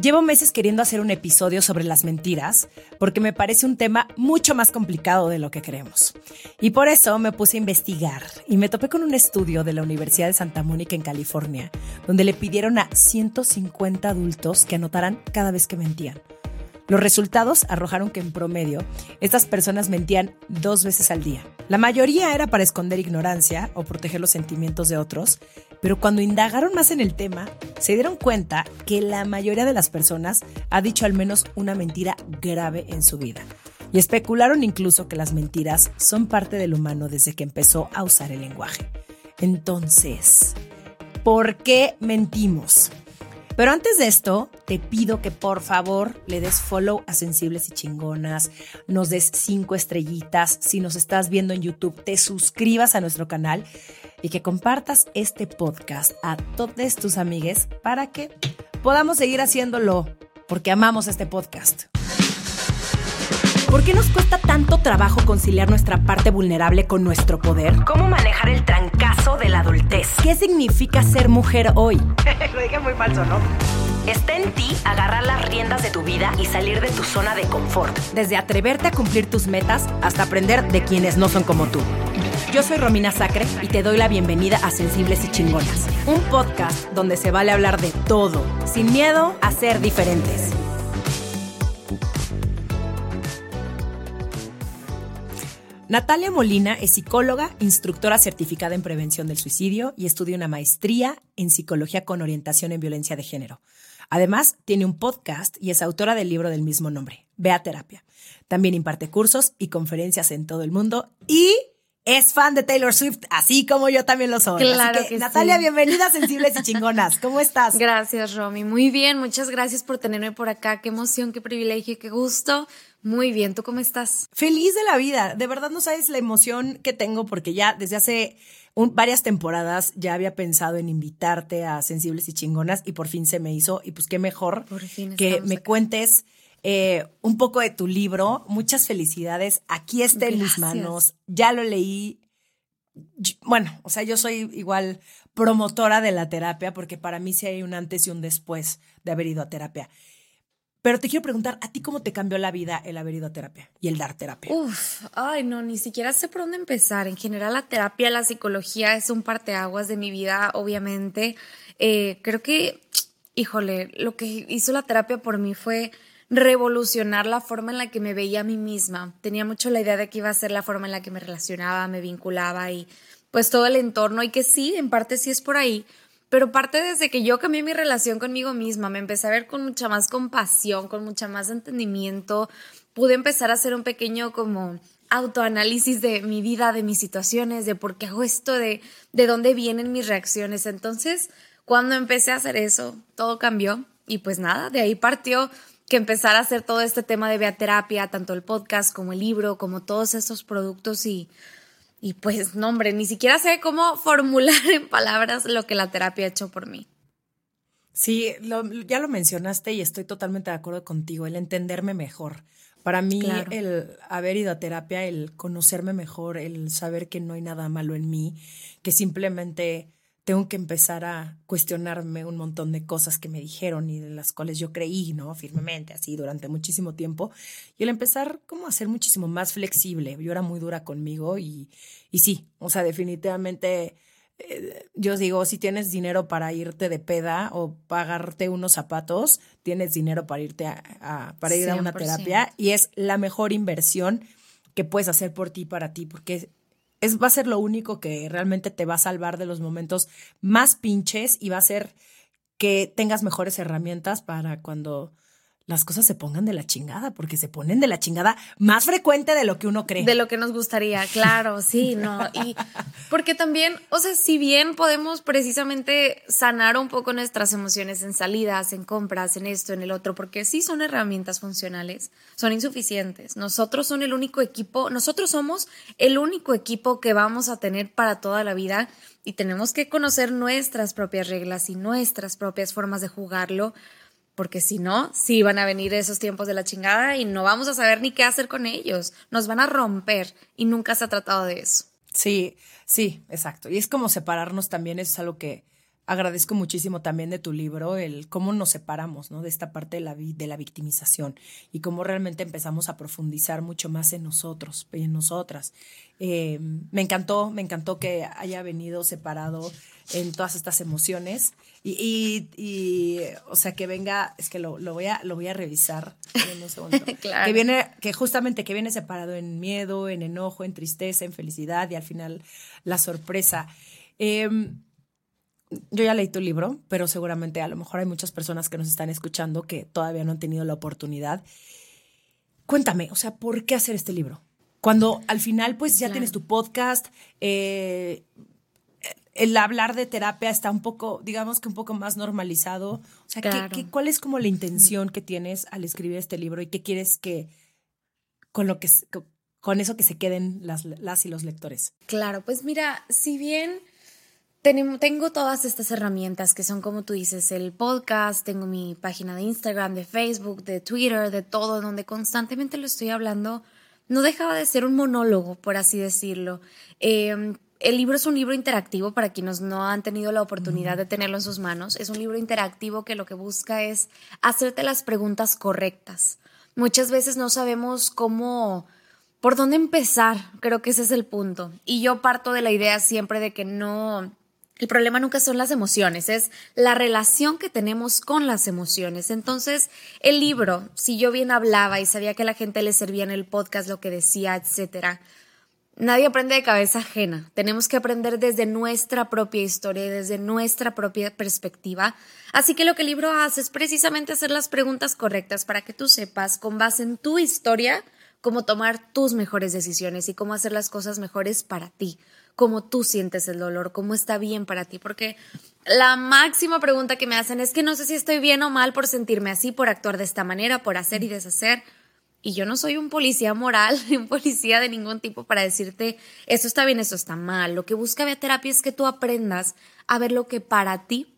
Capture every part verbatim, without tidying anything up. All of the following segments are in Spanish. Llevo meses queriendo hacer un episodio sobre las mentiras porque me parece un tema mucho más complicado de lo que creemos. Y por eso me puse a investigar y me topé con un estudio de la Universidad de Santa Mónica en California, donde le pidieron a ciento cincuenta adultos que anotaran cada vez que mentían. Los resultados arrojaron que en promedio estas personas mentían dos veces al día. La mayoría era para esconder ignorancia o proteger los sentimientos de otros, pero cuando indagaron más en el tema, se dieron cuenta que la mayoría de las personas ha dicho al menos una mentira grave en su vida. Y especularon incluso que las mentiras son parte del humano desde que empezó a usar el lenguaje. Entonces, ¿por qué mentimos? Pero antes de esto, te pido que por favor le des follow a Sensibles y Chingonas, nos des cinco estrellitas, si nos estás viendo en YouTube, te suscribas a nuestro canal y que compartas este podcast a todos tus amigues para que podamos seguir haciéndolo, porque amamos este podcast. ¿Por qué nos cuesta tanto trabajo conciliar nuestra parte vulnerable con nuestro poder? ¿Cómo manejar el trancazo de la adultez? ¿Qué significa ser mujer hoy? Lo dije muy falso, ¿no? Está en ti agarrar las riendas de tu vida y salir de tu zona de confort. Desde atreverte a cumplir tus metas hasta aprender de quienes no son como tú. Yo soy Romina Sacre y te doy la bienvenida a Sensibles y Chingonas, un podcast donde se vale hablar de todo, sin miedo a ser diferentes. Natalia Molina es psicóloga, instructora certificada en prevención del suicidio y estudia una maestría en psicología con orientación en violencia de género. Además, tiene un podcast y es autora del libro del mismo nombre, Vea Terapia. También imparte cursos y conferencias en todo el mundo y es fan de Taylor Swift, así como yo también lo soy. Claro así que, que Natalia, sí. Bienvenida a Sensibles y Chingonas. ¿Cómo estás? Gracias, Romy. Muy bien, muchas gracias por tenerme por acá. Qué emoción, qué privilegio, qué gusto. Muy bien, ¿tú cómo estás? Feliz de la vida, de verdad no sabes la emoción que tengo porque ya desde hace un, varias temporadas ya había pensado en invitarte a Sensibles y Chingonas y por fin se me hizo y pues qué mejor que me acá. cuentes eh, un poco de tu libro, muchas felicidades, aquí está en mis manos, ya lo leí. Bueno, o sea, yo soy igual promotora de la terapia porque para mí sí hay un antes y un después de haber ido a terapia. Pero te quiero preguntar, ¿a ti cómo te cambió la vida el haber ido a terapia y el dar terapia? Uf, ay no, ni siquiera sé por dónde empezar. En general la terapia, la psicología es un parteaguas de mi vida, obviamente. Eh, creo que, híjole, lo que hizo la terapia por mí fue revolucionar la forma en la que me veía a mí misma. Tenía mucho la idea de que iba a ser la forma en la que me relacionaba, me vinculaba y pues todo el entorno. Y que sí, en parte sí es por ahí. Pero parte desde que yo cambié mi relación conmigo misma, me empecé a ver con mucha más compasión, con mucha más entendimiento, pude empezar a hacer un pequeño como autoanálisis de mi vida, de mis situaciones, de por qué hago esto, de, de dónde vienen mis reacciones. Entonces, cuando empecé a hacer eso, todo cambió y pues nada, de ahí partió que empezar a hacer todo este tema de Beaterapia, tanto el podcast como el libro, como todos esos productos y... Y pues, no hombre, ni siquiera sé cómo formular en palabras lo que la terapia ha hecho por mí. Sí, lo, ya lo mencionaste y estoy totalmente de acuerdo contigo, el entenderme mejor. Para mí, claro. El haber ido a terapia, el conocerme mejor, el saber que no hay nada malo en mí, que simplemente tengo que empezar a cuestionarme un montón de cosas que me dijeron y de las cuales yo creí, ¿no? Firmemente, así, durante muchísimo tiempo. Y el empezar como a ser muchísimo más flexible. Yo era muy dura conmigo y, y sí, o sea, definitivamente, eh, yo digo, si tienes dinero para irte de peda o pagarte unos zapatos, tienes dinero para irte a, a para ir a una terapia y es la mejor inversión que puedes hacer por ti, para ti, porque es, Es, va a ser lo único que realmente te va a salvar de los momentos más pinches y va a ser que tengas mejores herramientas para cuando las cosas se pongan de la chingada, porque se ponen de la chingada más frecuente de lo que uno cree. De lo que nos gustaría, claro, sí, no. Y porque también, o sea, si bien podemos precisamente sanar un poco nuestras emociones en salidas, en compras, en esto, en el otro, porque sí son herramientas funcionales, son insuficientes. Nosotros son el único equipo, nosotros somos el único equipo que vamos a tener para toda la vida y tenemos que conocer nuestras propias reglas y nuestras propias formas de jugarlo. Porque si no, sí van a venir esos tiempos de la chingada y no vamos a saber ni qué hacer con ellos. Nos van a romper y nunca se ha tratado de eso. Sí, sí, exacto. Y es como separarnos también, eso es algo que agradezco muchísimo también de tu libro el cómo nos separamos, ¿no?, de esta parte de la, vi- de la victimización y cómo realmente empezamos a profundizar mucho más en nosotros y en nosotras. Eh, me encantó, me encantó que haya venido separado en todas estas emociones y, y, y o sea, que venga, es que lo, lo, voy, a, lo voy a revisar en un segundo. Claro. Que viene, que justamente que viene separado en miedo, en enojo, en tristeza, en felicidad y al final la sorpresa. Eh, yo ya leí tu libro, pero seguramente a lo mejor hay muchas personas que nos están escuchando que todavía no han tenido la oportunidad. Cuéntame, o sea, ¿por qué hacer este libro? Cuando al final, pues, ya claro. tienes tu podcast, eh, el hablar de terapia está un poco, digamos que un poco más normalizado. O sea, claro. ¿qué, qué, ¿cuál es como la intención que tienes al escribir este libro y qué quieres que, con lo que, con eso que se queden las, las y los lectores? Claro, pues mira, si bien tengo todas estas herramientas que son, como tú dices, el podcast, tengo mi página de Instagram, de Facebook, de Twitter, de todo, donde constantemente lo estoy hablando. No dejaba de ser un monólogo, por así decirlo. Eh, el libro es un libro interactivo para quienes no han tenido la oportunidad de tenerlo en sus manos. Es un libro interactivo que lo que busca es hacerte las preguntas correctas. Muchas veces no sabemos cómo... ¿Por dónde empezar? Creo que ese es el punto. Y yo parto de la idea siempre de que no... El problema nunca son las emociones, es la relación que tenemos con las emociones. Entonces, el libro, si yo bien hablaba y sabía que a la gente le servía en el podcast lo que decía, etcétera, nadie aprende de cabeza ajena. Tenemos que aprender desde nuestra propia historia y desde nuestra propia perspectiva. Así que lo que el libro hace es precisamente hacer las preguntas correctas para que tú sepas, con base en tu historia, cómo tomar tus mejores decisiones y cómo hacer las cosas mejores para ti. Cómo tú sientes el dolor, cómo está bien para ti, porque la máxima pregunta que me hacen es que no sé si estoy bien o mal por sentirme así, por actuar de esta manera, por hacer y deshacer, y yo no soy un policía moral, ni un policía de ningún tipo para decirte esto está bien, esto está mal. Lo que busca Vea Terapia es que tú aprendas a ver lo que para ti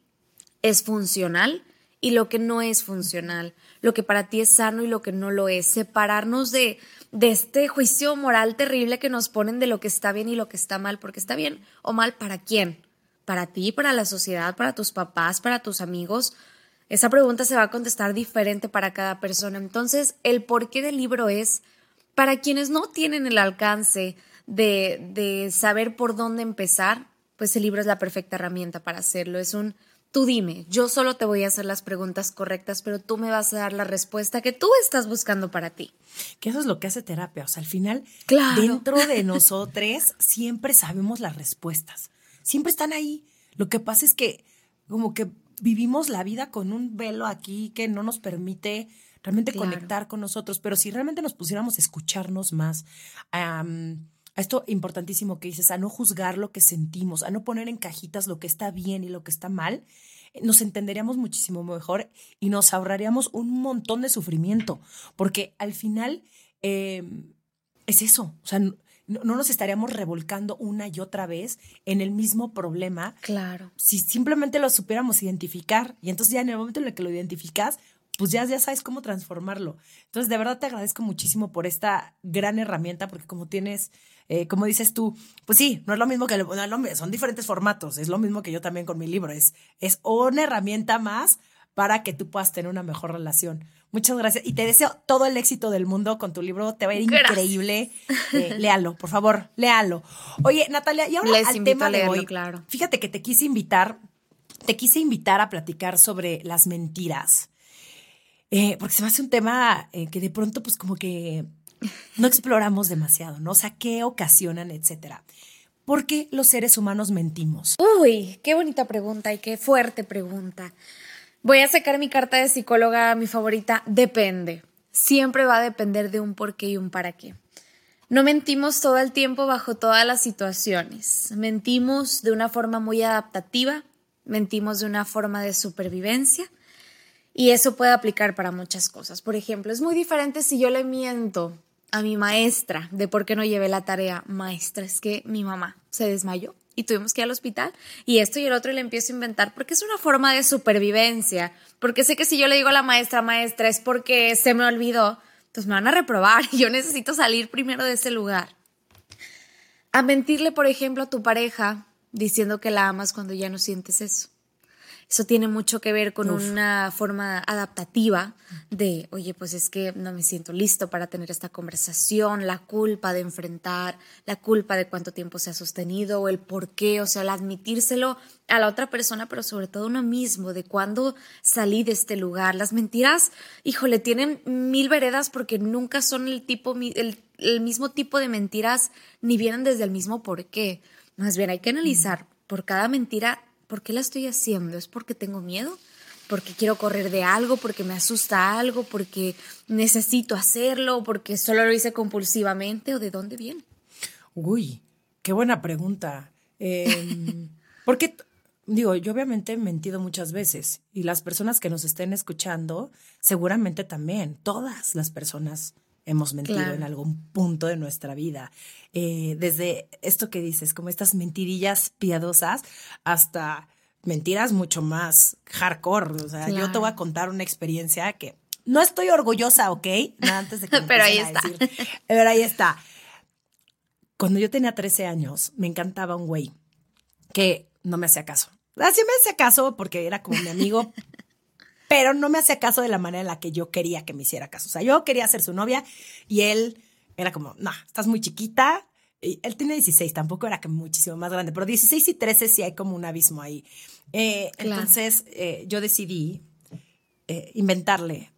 es funcional y lo que no es funcional, lo que para ti es sano y lo que no lo es, separarnos de, de este juicio moral terrible que nos ponen de lo que está bien y lo que está mal, porque está bien o mal ¿para quién? Para ti, para la sociedad, para tus papás, para tus amigos. Esa pregunta se va a contestar diferente para cada persona. Entonces, el porqué del libro es para quienes no tienen el alcance de, de saber por dónde empezar, pues el libro es la perfecta herramienta para hacerlo. Es un tú dime, yo solo te voy a hacer las preguntas correctas, pero tú me vas a dar la respuesta que tú estás buscando para ti. Que eso es lo que hace terapia. O sea, al final, claro. dentro de nosotros siempre sabemos las respuestas. Siempre están ahí. Lo que pasa es que como que vivimos la vida con un velo aquí que no nos permite realmente claro. conectar con nosotros. Pero si realmente nos pusiéramos a escucharnos más, um, a esto importantísimo que dices, a no juzgar lo que sentimos, a no poner en cajitas lo que está bien y lo que está mal, nos entenderíamos muchísimo mejor y nos ahorraríamos un montón de sufrimiento, porque al final eh, es eso, o sea, no, no nos estaríamos revolcando una y otra vez en el mismo problema. Claro. Si simplemente lo supiéramos identificar, y entonces ya en el momento en el que lo identificas, pues ya, ya sabes cómo transformarlo. Entonces, de verdad te agradezco muchísimo por esta gran herramienta, porque como tienes, eh, como dices tú, pues sí, no es lo mismo que, no es lo, son diferentes formatos, es lo mismo que yo también con mi libro, es, es una herramienta más para que tú puedas tener una mejor relación. Muchas gracias y te deseo todo el éxito del mundo con tu libro, te va a ir gracias. Increíble. Eh, léalo, por favor, léalo. Oye, Natalia, y ahora Les al tema a leerlo, de hoy, claro. fíjate que te quise invitar, te quise invitar a platicar sobre las mentiras. Eh, porque se me hace un tema eh, que de pronto pues como que no exploramos demasiado, ¿no? O sea, ¿qué ocasionan, etcétera? ¿Por qué los seres humanos mentimos? Uy, qué bonita pregunta y qué fuerte pregunta. Voy a sacar mi carta de psicóloga, mi favorita, depende. Siempre va a depender de un por qué y un para qué. No mentimos todo el tiempo bajo todas las situaciones. Mentimos de una forma muy adaptativa, mentimos de una forma de supervivencia. Y eso puede aplicar para muchas cosas. Por ejemplo, es muy diferente si yo le miento a mi maestra de por qué no llevé la tarea. Maestra, es que mi mamá se desmayó y tuvimos que ir al hospital y esto y el otro y le empiezo a inventar porque es una forma de supervivencia. Porque sé que si yo le digo a la maestra, maestra, es porque se me olvidó, pues me van a reprobar y yo necesito salir primero de ese lugar. A mentirle, por ejemplo, a tu pareja diciendo que la amas cuando ya no sientes eso. Eso tiene mucho que ver con Uf. una forma adaptativa de, oye, pues es que no me siento listo para tener esta conversación, la culpa de enfrentar, la culpa de cuánto tiempo se ha sostenido, o el por qué, o sea, el admitírselo a la otra persona, pero sobre todo uno mismo, de cuándo salí de este lugar. Las mentiras, híjole, tienen mil veredas porque nunca son el tipo, el, el mismo tipo de mentiras, ni vienen desde el mismo por qué. Más bien hay que analizar por cada mentira, ¿por qué la estoy haciendo? ¿Es porque tengo miedo? ¿Porque quiero correr de algo? ¿Porque me asusta algo? ¿Porque necesito hacerlo? ¿Porque solo lo hice compulsivamente? ¿O de dónde viene? Uy, qué buena pregunta. Eh, porque, digo, yo obviamente he mentido muchas veces y las personas que nos estén escuchando seguramente también, todas las personas hemos mentido claro. en algún punto de nuestra vida. Eh, desde esto que dices, como estas mentirillas piadosas, hasta mentiras mucho más hardcore. O sea, claro. yo te voy a contar una experiencia que no estoy orgullosa, ¿ok? Nada antes de que me Pero ahí está. Decir. Pero ahí está. Cuando yo tenía trece años, me encantaba un güey que no me hacía caso. Así me hacía caso porque era como mi amigo... pero no me hacía caso de la manera en la que yo quería que me hiciera caso. O sea, yo quería ser su novia y él era como, no, nah, estás muy chiquita. Y él tenía dieciséis, tampoco era que muchísimo más grande, pero dieciséis y trece sí hay como un abismo ahí. Eh, claro. Entonces eh, yo decidí eh, inventarle.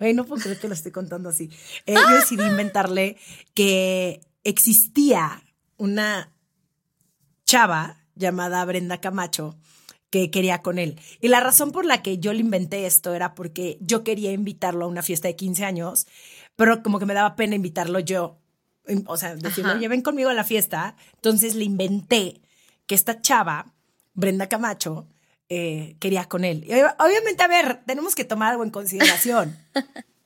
Ay, no puedo creer que lo estoy contando así. Eh, yo decidí inventarle que existía una chava llamada Brenda Camacho que quería con él. Y la razón por la que yo le inventé esto era porque yo quería invitarlo a una fiesta de quince años, pero como que me daba pena invitarlo yo. O sea, decirle, oye, ven conmigo a la fiesta. Entonces le inventé que esta chava, Brenda Camacho, eh, quería con él. Y obviamente, a ver, tenemos que tomar algo en consideración.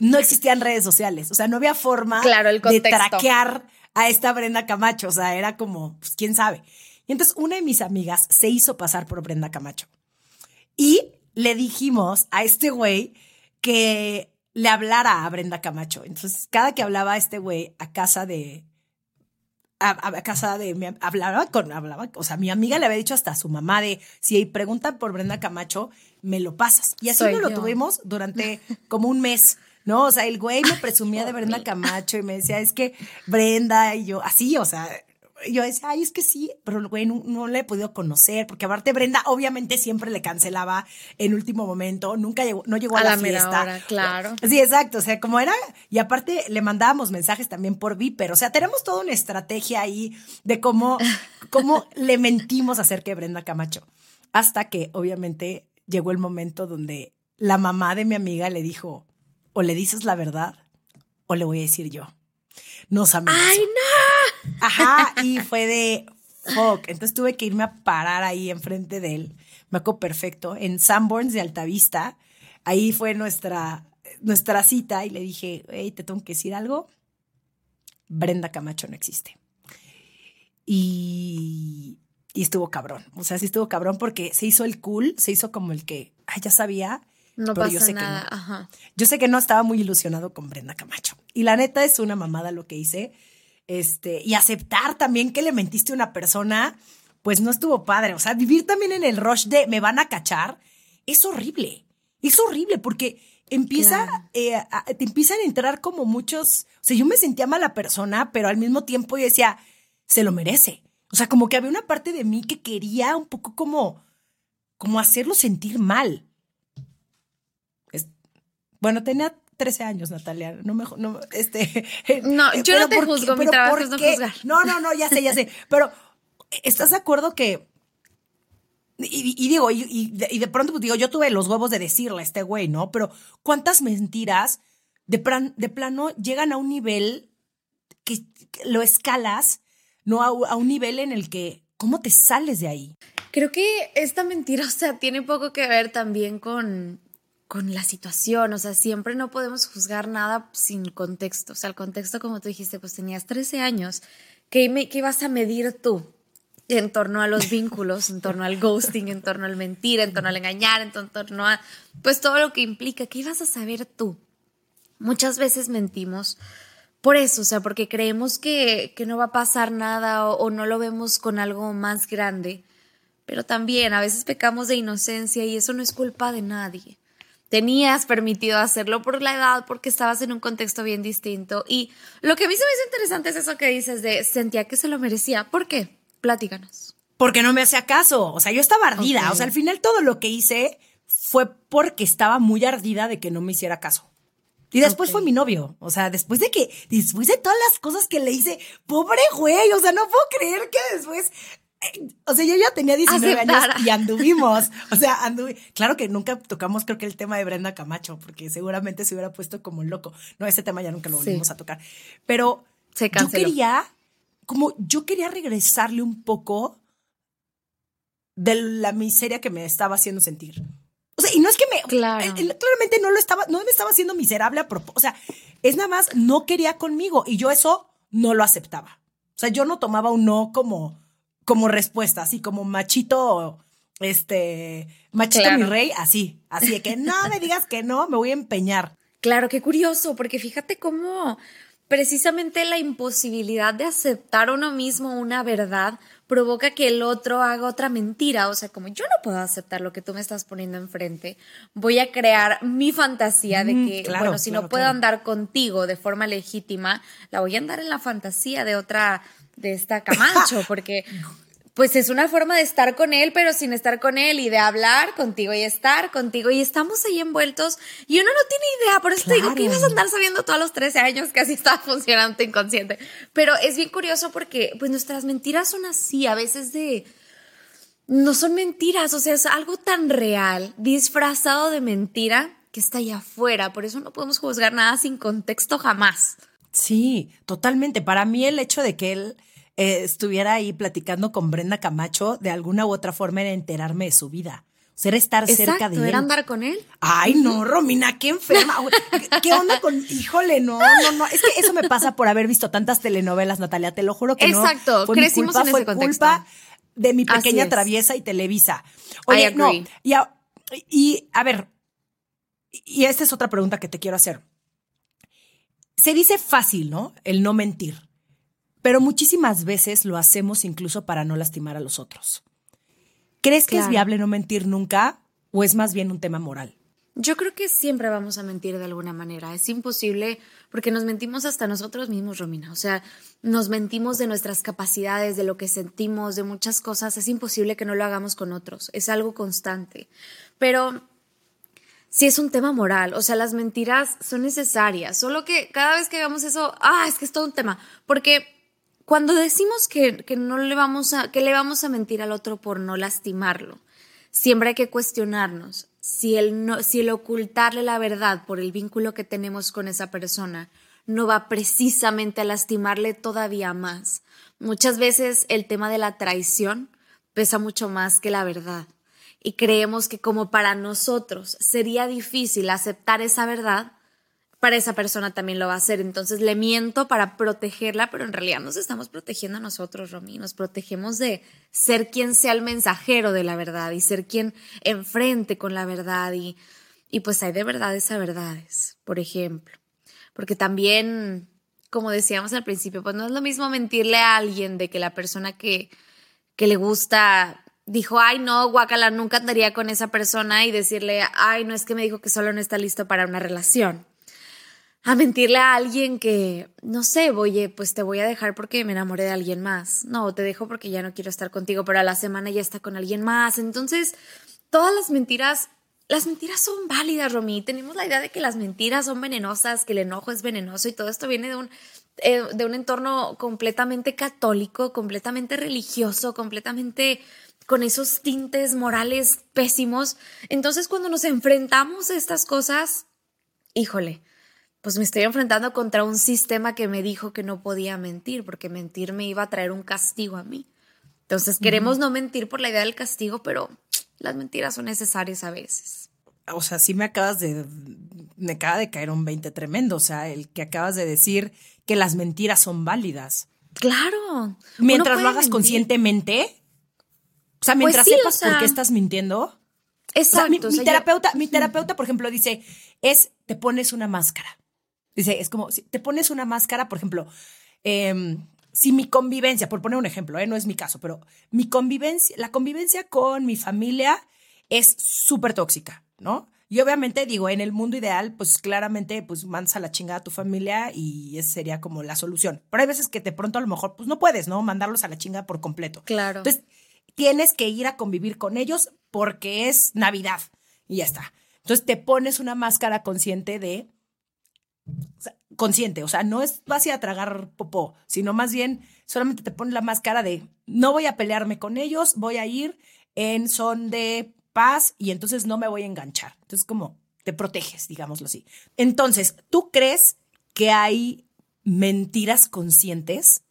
No existían redes sociales. O sea, no había forma claro, el contexto. De traquear a esta Brenda Camacho. O sea, era como, pues, quién sabe. Y entonces una de mis amigas se hizo pasar por Brenda Camacho y le dijimos a este güey que le hablara a Brenda Camacho. Entonces cada que hablaba a este güey a casa de, a, a casa de, me hablaba con, hablaba, o sea, mi amiga le había dicho hasta a su mamá de, si preguntan por Brenda Camacho, me lo pasas. Y así no lo tuvimos durante como un mes. No, o sea, el güey me presumía de Brenda Camacho y me decía, es que Brenda y yo, así, o sea... Yo decía, ay, es que sí, pero güey, no, no le he podido conocer, porque aparte Brenda obviamente siempre le cancelaba en último momento, nunca llegó, no llegó a, a la, la fiesta. Mera hora, claro. Sí, exacto, o sea, como era, y aparte le mandábamos mensajes también por Viper, o sea, tenemos toda una estrategia ahí de cómo, cómo le mentimos acerca de Brenda Camacho, hasta que obviamente llegó el momento donde la mamá de mi amiga le dijo, o le dices la verdad, o le voy a decir yo. Nos amenazó. ¡Ay, no! Ajá, y fue de fuck. Entonces tuve que irme a parar ahí enfrente de él. Me acuerdo perfecto. En Sanborns de Altavista. Ahí fue nuestra, nuestra cita y le dije, hey, te tengo que decir algo. Brenda Camacho no existe. Y, y estuvo cabrón. O sea, sí estuvo cabrón porque se hizo el cool, se hizo como el que, ay, ya sabía. No pero pasa yo sé nada. Que no. Ajá. Yo sé que no estaba muy ilusionado con Brenda Camacho. Y la neta es una mamada lo que hice. Este, y aceptar también que le mentiste a una persona, pues no estuvo padre. O sea, vivir también en el rush de me van a cachar es horrible. Es horrible porque empieza, claro. eh, a, te empiezan a entrar como muchos... O sea, yo me sentía mala persona, pero al mismo tiempo yo decía, se lo merece. O sea, como que había una parte de mí que quería un poco como, como hacerlo sentir mal. Bueno, tenía trece años, Natalia. No me, no, este, no yo no te juzgo, qué, mi trabajo es no juzgar. No, no, no, ya sé, ya sé. Pero, ¿estás de acuerdo que...? Y, y digo, y, y, de, y de pronto, pues, digo, yo tuve los huevos de decirle a este güey, ¿no? Pero, ¿cuántas mentiras de, plan, de plano llegan a un nivel que, que lo escalas, no a, a un nivel en el que... ¿Cómo te sales de ahí? Creo que esta mentira, o sea, tiene poco que ver también con... con la situación, o sea, siempre no podemos juzgar nada sin contexto. O sea, el contexto, como tú dijiste, pues tenías trece años. ¿Qué, me, qué ibas a medir tú en torno a los vínculos, en torno al ghosting, en torno al mentir, en torno al engañar, en torno a... pues todo lo que implica. ¿Qué ibas a saber tú? Muchas veces mentimos por eso, o sea, porque creemos que, que no va a pasar nada o, o no lo vemos con algo más grande. Pero también a veces pecamos de inocencia y eso no es culpa de nadie. Tenías permitido hacerlo por la edad porque estabas en un contexto bien distinto. Y lo que a mí se me hizo interesante es eso que dices de sentía que se lo merecía. ¿Por qué? Platícanos. Porque no me hacía caso. O sea, yo estaba ardida. Okay. O sea, al final todo lo que hice fue porque estaba muy ardida de que no me hiciera caso. Y después okay. fue mi novio. O sea, después de que, después de todas las cosas que le hice, pobre güey, o sea, no puedo creer que después... O sea, yo ya tenía diecinueve Aceptara. años y anduvimos. O sea, anduvimos. Claro que nunca tocamos, creo que el tema de Brenda Camacho, porque seguramente se hubiera puesto como loco. No, ese tema ya nunca lo volvimos sí. a tocar. Pero se canceló. yo quería, como yo quería regresarle un poco de la miseria que me estaba haciendo sentir. O sea, y no es que me... Claro. Eh, claramente no lo estaba, no me estaba haciendo miserable a propósito. O sea, es nada más no quería conmigo y yo eso no lo aceptaba. O sea, yo no tomaba un no como... como respuesta, así como machito, este, machito claro. mi rey, así, así de que no me digas que no, me voy a empeñar. Claro, qué curioso, porque fíjate cómo precisamente la imposibilidad de aceptar uno mismo una verdad provoca que el otro haga otra mentira, o sea, como yo no puedo aceptar lo que tú me estás poniendo enfrente, voy a crear mi fantasía de que, mm, claro, bueno, si claro, no puedo claro. andar contigo de forma legítima, la voy a andar en la fantasía de otra... de esta Camacho, porque pues es una forma de estar con él, pero sin estar con él, y de hablar contigo y estar contigo, y estamos ahí envueltos, y uno no tiene idea, por eso claro. te digo que ibas a andar sabiendo tú a los trece años que así estaba funcionando tu inconsciente, pero es bien curioso porque pues nuestras mentiras son así, a veces de... no son mentiras, o sea, es algo tan real, disfrazado de mentira, que está allá afuera, por eso no podemos juzgar nada sin contexto jamás. Sí, totalmente. Para mí el hecho de que él eh, estuviera ahí platicando con Brenda Camacho de alguna u otra forma era enterarme de su vida. O sea, era estar Exacto, cerca de él. ¿Era andar con él? Ay, no, Romina, qué enferma. ¿Qué onda con...? Híjole, no, no, no. Es que eso me pasa por haber visto tantas telenovelas, Natalia. Te lo juro que Exacto, no. Exacto, crecimos culpa, en ese contexto. Fue culpa de mi pequeña Así traviesa es. y Televisa. Oye, no, y a, y a ver, y esta es otra pregunta que te quiero hacer. Se dice fácil, ¿no? El no mentir, pero muchísimas veces lo hacemos incluso para no lastimar a los otros. ¿Crees que claro. es viable no mentir nunca o es más bien un tema moral? Yo creo que siempre vamos a mentir de alguna manera. Es imposible porque nos mentimos hasta nosotros mismos, Romina. O sea, nos mentimos de nuestras capacidades, de lo que sentimos, de muchas cosas. Es imposible que no lo hagamos con otros. Es algo constante. Pero... sí, es un tema moral, o sea, las mentiras son necesarias, solo que cada vez que hagamos eso, ah, es que es todo un tema, porque cuando decimos que, que no le vamos a, que le vamos a mentir al otro por no lastimarlo, siempre hay que cuestionarnos si el no, si el ocultarle la verdad por el vínculo que tenemos con esa persona no va precisamente a lastimarle todavía más. Muchas veces el tema de la traición pesa mucho más que la verdad. Y creemos que como para nosotros sería difícil aceptar esa verdad, para esa persona también lo va a hacer. Entonces le miento para protegerla, pero en realidad nos estamos protegiendo a nosotros, Romy. Nos protegemos de ser quien sea el mensajero de la verdad y ser quien enfrente con la verdad. Y, y pues hay de verdades a verdades, por ejemplo. Porque también, como decíamos al principio, pues no es lo mismo mentirle a alguien de que la persona que, que le gusta... dijo, ay, no, guácala, nunca andaría con esa persona y decirle, ay, no, es que me dijo que solo no está listo para una relación. A mentirle a alguien que, no sé, oye, pues te voy a dejar porque me enamoré de alguien más. No, te dejo porque ya no quiero estar contigo, pero a la semana ya está con alguien más. Entonces, todas las mentiras, las mentiras son válidas, Romy. Tenemos la idea de que las mentiras son venenosas, que el enojo es venenoso y todo esto viene de un... Eh, de un entorno completamente católico, completamente religioso, completamente con esos tintes morales pésimos. Entonces, cuando nos enfrentamos a estas cosas, híjole, pues me estoy enfrentando contra un sistema que me dijo que no podía mentir, porque mentir me iba a traer un castigo a mí. Entonces, queremos mm. no mentir por la idea del castigo, pero las mentiras son necesarias a veces. O sea, sí me acabas de... me acaba de caer un veinte tremendo. O sea, el que acabas de decir que las mentiras son válidas. Claro. Mientras lo hagas mentir. conscientemente. O sea, mientras pues sí, sepas o sea, por qué estás mintiendo. Exacto. O sea, mi, o sea, mi, terapeuta, yo... mi terapeuta, por ejemplo, dice, es, te pones una máscara. Dice, es como, te pones una máscara, por ejemplo, eh, si mi convivencia, por poner un ejemplo, ¿eh? No es mi caso, pero mi convivencia, la convivencia con mi familia es súper tóxica, ¿no? Y obviamente, digo, en el mundo ideal, pues claramente, pues mandas a la chingada a tu familia y esa sería como la solución. Pero hay veces que de pronto a lo mejor, pues no puedes, ¿no? Mandarlos a la chingada por completo. Claro. Entonces, tienes que ir a convivir con ellos porque es Navidad y ya está. Entonces, te pones una máscara consciente de... O sea, consciente, o sea, no es vas a, ir a tragar popó, sino más bien solamente te pones la máscara de no voy a pelearme con ellos, voy a ir en son de... paz y entonces no me voy a enganchar. Entonces, como te proteges, digámoslo así. Entonces, ¿tú crees que hay mentiras conscientes?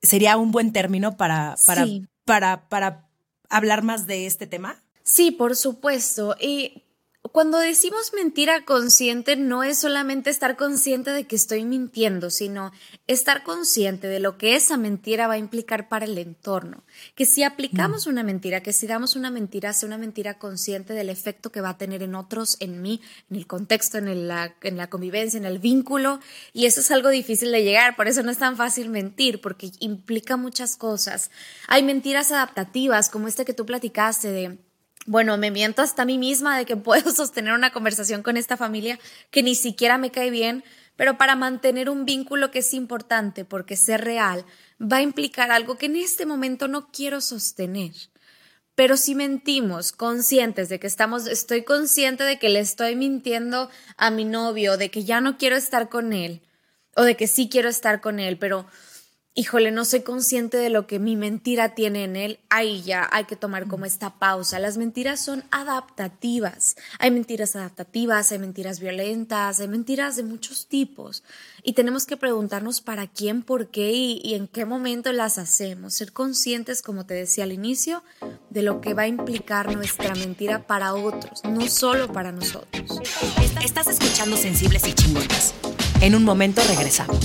¿Sería un buen término para, para, sí. para, para hablar más de este tema? Sí, por supuesto. Y cuando decimos mentira consciente, no es solamente estar consciente de que estoy mintiendo, sino estar consciente de lo que esa mentira va a implicar para el entorno. Que si aplicamos una mentira, que si damos una mentira, sea una mentira consciente del efecto que va a tener en otros, en mí, en el contexto, en, el, la, en la convivencia, en el vínculo. Y eso es algo difícil de llegar, por eso no es tan fácil mentir, porque implica muchas cosas. Hay mentiras adaptativas, como esta que tú platicaste de... Bueno, me miento hasta a mí misma de que puedo sostener una conversación con esta familia que ni siquiera me cae bien, pero para mantener un vínculo que es importante porque ser real va a implicar algo que en este momento no quiero sostener. Pero si mentimos conscientes de que estamos, estoy consciente de que le estoy mintiendo a mi novio, de que ya no quiero estar con él o de que sí quiero estar con él, pero... híjole, no soy consciente de lo que mi mentira tiene en él, ahí ya hay que tomar como esta pausa. Las mentiras son adaptativas. Hay mentiras adaptativas, hay mentiras violentas, hay mentiras de muchos tipos. Y tenemos que preguntarnos para quién, por qué y, y en qué momento las hacemos. Ser conscientes, como te decía al inicio, de lo que va a implicar nuestra mentira para otros, no solo para nosotros. Estás escuchando Sensibles y Chingonas. En un momento regresamos.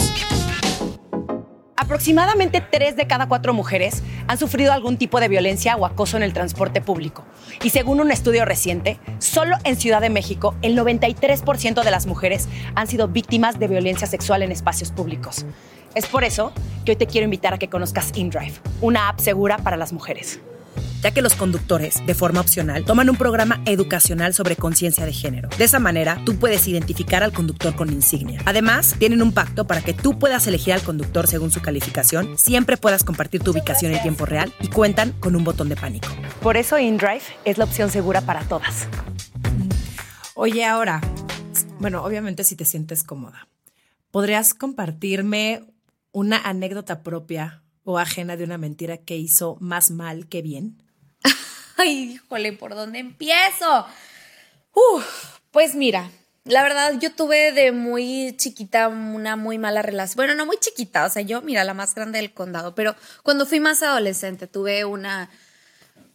Aproximadamente tres de cada cuatro mujeres han sufrido algún tipo de violencia o acoso en el transporte público. Y según un estudio reciente, solo en Ciudad de México, el noventa y tres por ciento de las mujeres han sido víctimas de violencia sexual en espacios públicos. Es por eso que hoy te quiero invitar a que conozcas InDrive, una app segura para las mujeres. Ya que los conductores, de forma opcional, toman un programa educacional sobre conciencia de género. De esa manera, tú puedes identificar al conductor con insignia. Además, tienen un pacto para que tú puedas elegir al conductor según su calificación, siempre puedas compartir tu ubicación en tiempo real y cuentan con un botón de pánico. Por eso InDrive es la opción segura para todas. Oye, ahora, bueno, obviamente si te sientes cómoda, ¿podrías compartirme una anécdota propia o ajena de una mentira que hizo más mal que bien? Ay, híjole, ¿por dónde empiezo? Uh, pues mira, la verdad yo tuve de muy chiquita una muy mala relación. Bueno, no muy chiquita, o sea, yo, mira, la más grande del condado, pero cuando fui más adolescente tuve una,